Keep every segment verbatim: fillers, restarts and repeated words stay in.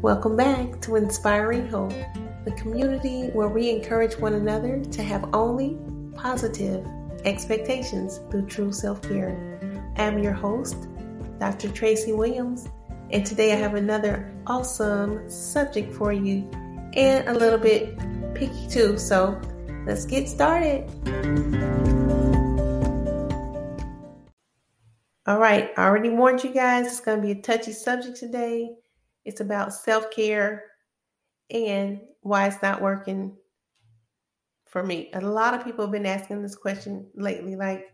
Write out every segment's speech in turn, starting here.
Welcome back to Inspiring Hope, the community where we encourage one another to have only positive expectations through true self-care. I'm your host, Doctor Tracy Williams, and today I have another awesome subject for you, and a little bit picky too, so let's get started. All right, I already warned you guys, it's going to be a touchy subject today. It's about self-care and why it's not working for me. A lot of people have been asking this question lately. Like,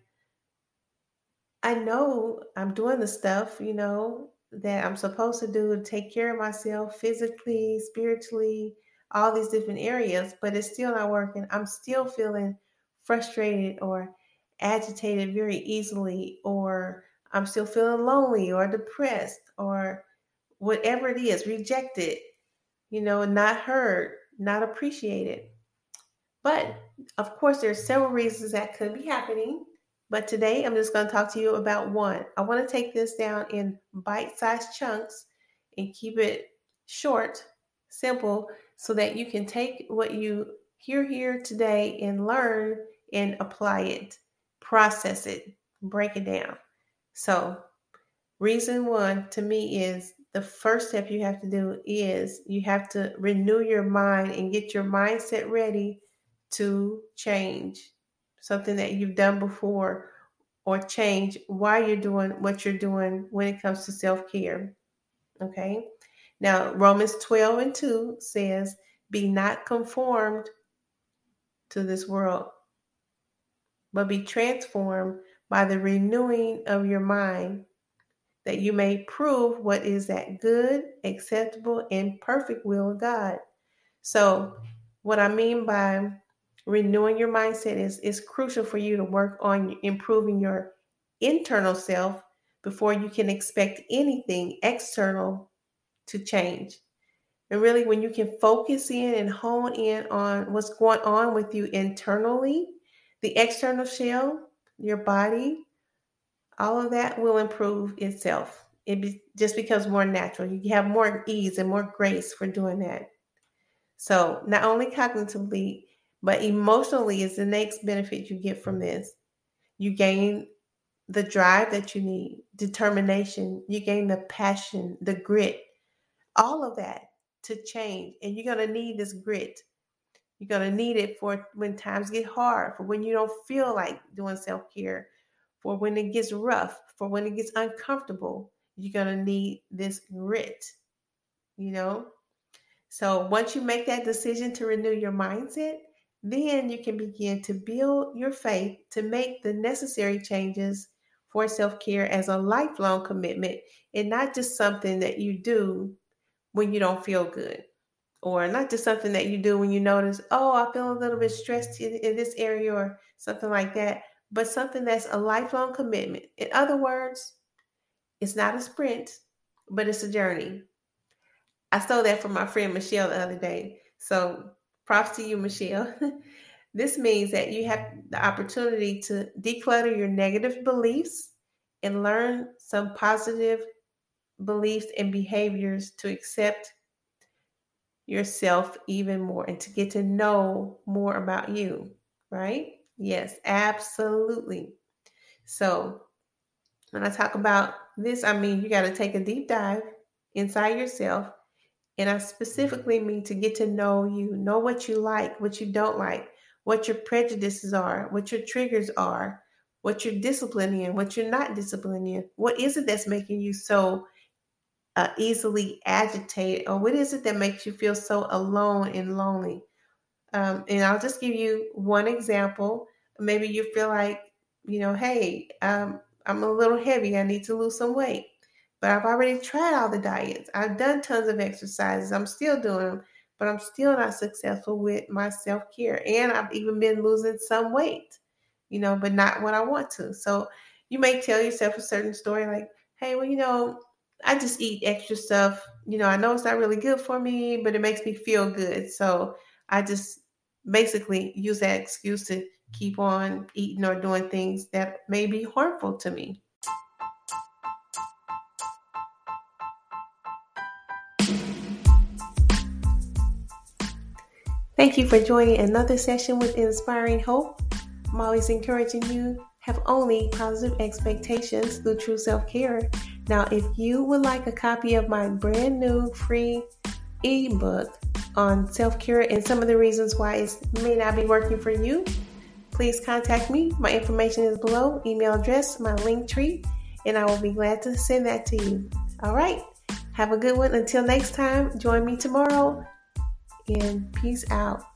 I know I'm doing the stuff, you know, that I'm supposed to do to take care of myself physically, spiritually, all these different areas, but it's still not working. I'm still feeling frustrated or agitated very easily, or I'm still feeling lonely or depressed or whatever it is, rejected, you know, not heard, not appreciated. But of course, there's several reasons that could be happening. But today I'm just going to talk to you about one. I want to take this down in bite-sized chunks and keep it short, simple, so that you can take what you hear here today and learn and apply it, process it, break it down. So reason one to me is, the first step you have to do is you have to renew your mind and get your mindset ready to change something that you've done before, or change why you're doing what you're doing when it comes to self-care. Okay. Now, Romans twelve and two says, be not conformed to this world, but be transformed by the renewing of your mind, that you may prove what is that good, acceptable, and perfect will of God. So what I mean by renewing your mindset is it's crucial for you to work on improving your internal self before you can expect anything external to change. And really, when you can focus in and hone in on what's going on with you internally, the external shell, your body, all of that will improve itself. It be, just becomes more natural. You have more ease and more grace for doing that. So not only cognitively, but emotionally is the next benefit you get from this. You gain the drive that you need, determination. You gain the passion, the grit, all of that to change. And you're going to need this grit. You're going to need it for when times get hard, for when you don't feel like doing self-care, for when it gets rough, for when it gets uncomfortable. You're going to need this grit, you know? So once you make that decision to renew your mindset, then you can begin to build your faith to make the necessary changes for self-care as a lifelong commitment, and not just something that you do when you don't feel good, or not just something that you do when you notice, oh, I feel a little bit stressed in, in this area or something like that, but something that's a lifelong commitment. In other words, it's not a sprint, but it's a journey. I stole that from my friend Michelle the other day. So props to you, Michelle. This means that you have the opportunity to declutter your negative beliefs and learn some positive beliefs and behaviors to accept yourself even more and to get to know more about you, right? Yes, absolutely. So when I talk about this, I mean, you got to take a deep dive inside yourself. And I specifically mean to get to know you, know what you like, what you don't like, what your prejudices are, what your triggers are, what you're disciplined in, what you're not disciplined in. What is it that's making you so uh, easily agitated? Or what is it that makes you feel so alone and lonely? Um, and I'll just give you one example. Maybe you feel like, you know, hey, um, I'm a little heavy. I need to lose some weight. But I've already tried all the diets. I've done tons of exercises. I'm still doing them, but I'm still not successful with my self-care. And I've even been losing some weight, you know, but not what I want to. So you may tell yourself a certain story like, hey, well, you know, I just eat extra stuff. You know, I know it's not really good for me, but it makes me feel good. So I just basically use that excuse to keep on eating or doing things that may be harmful to me. Thank you for joining another session with Inspiring Hope. I'm always encouraging you, have only positive expectations through true self-care. Now, if you would like a copy of my brand new free ebook on self-care and some of the reasons why it may not be working for you, please contact me. My information is below, email address, my link tree, and I will be glad to send that to you. All right. Have a good one. Until next time, join me tomorrow. And peace out.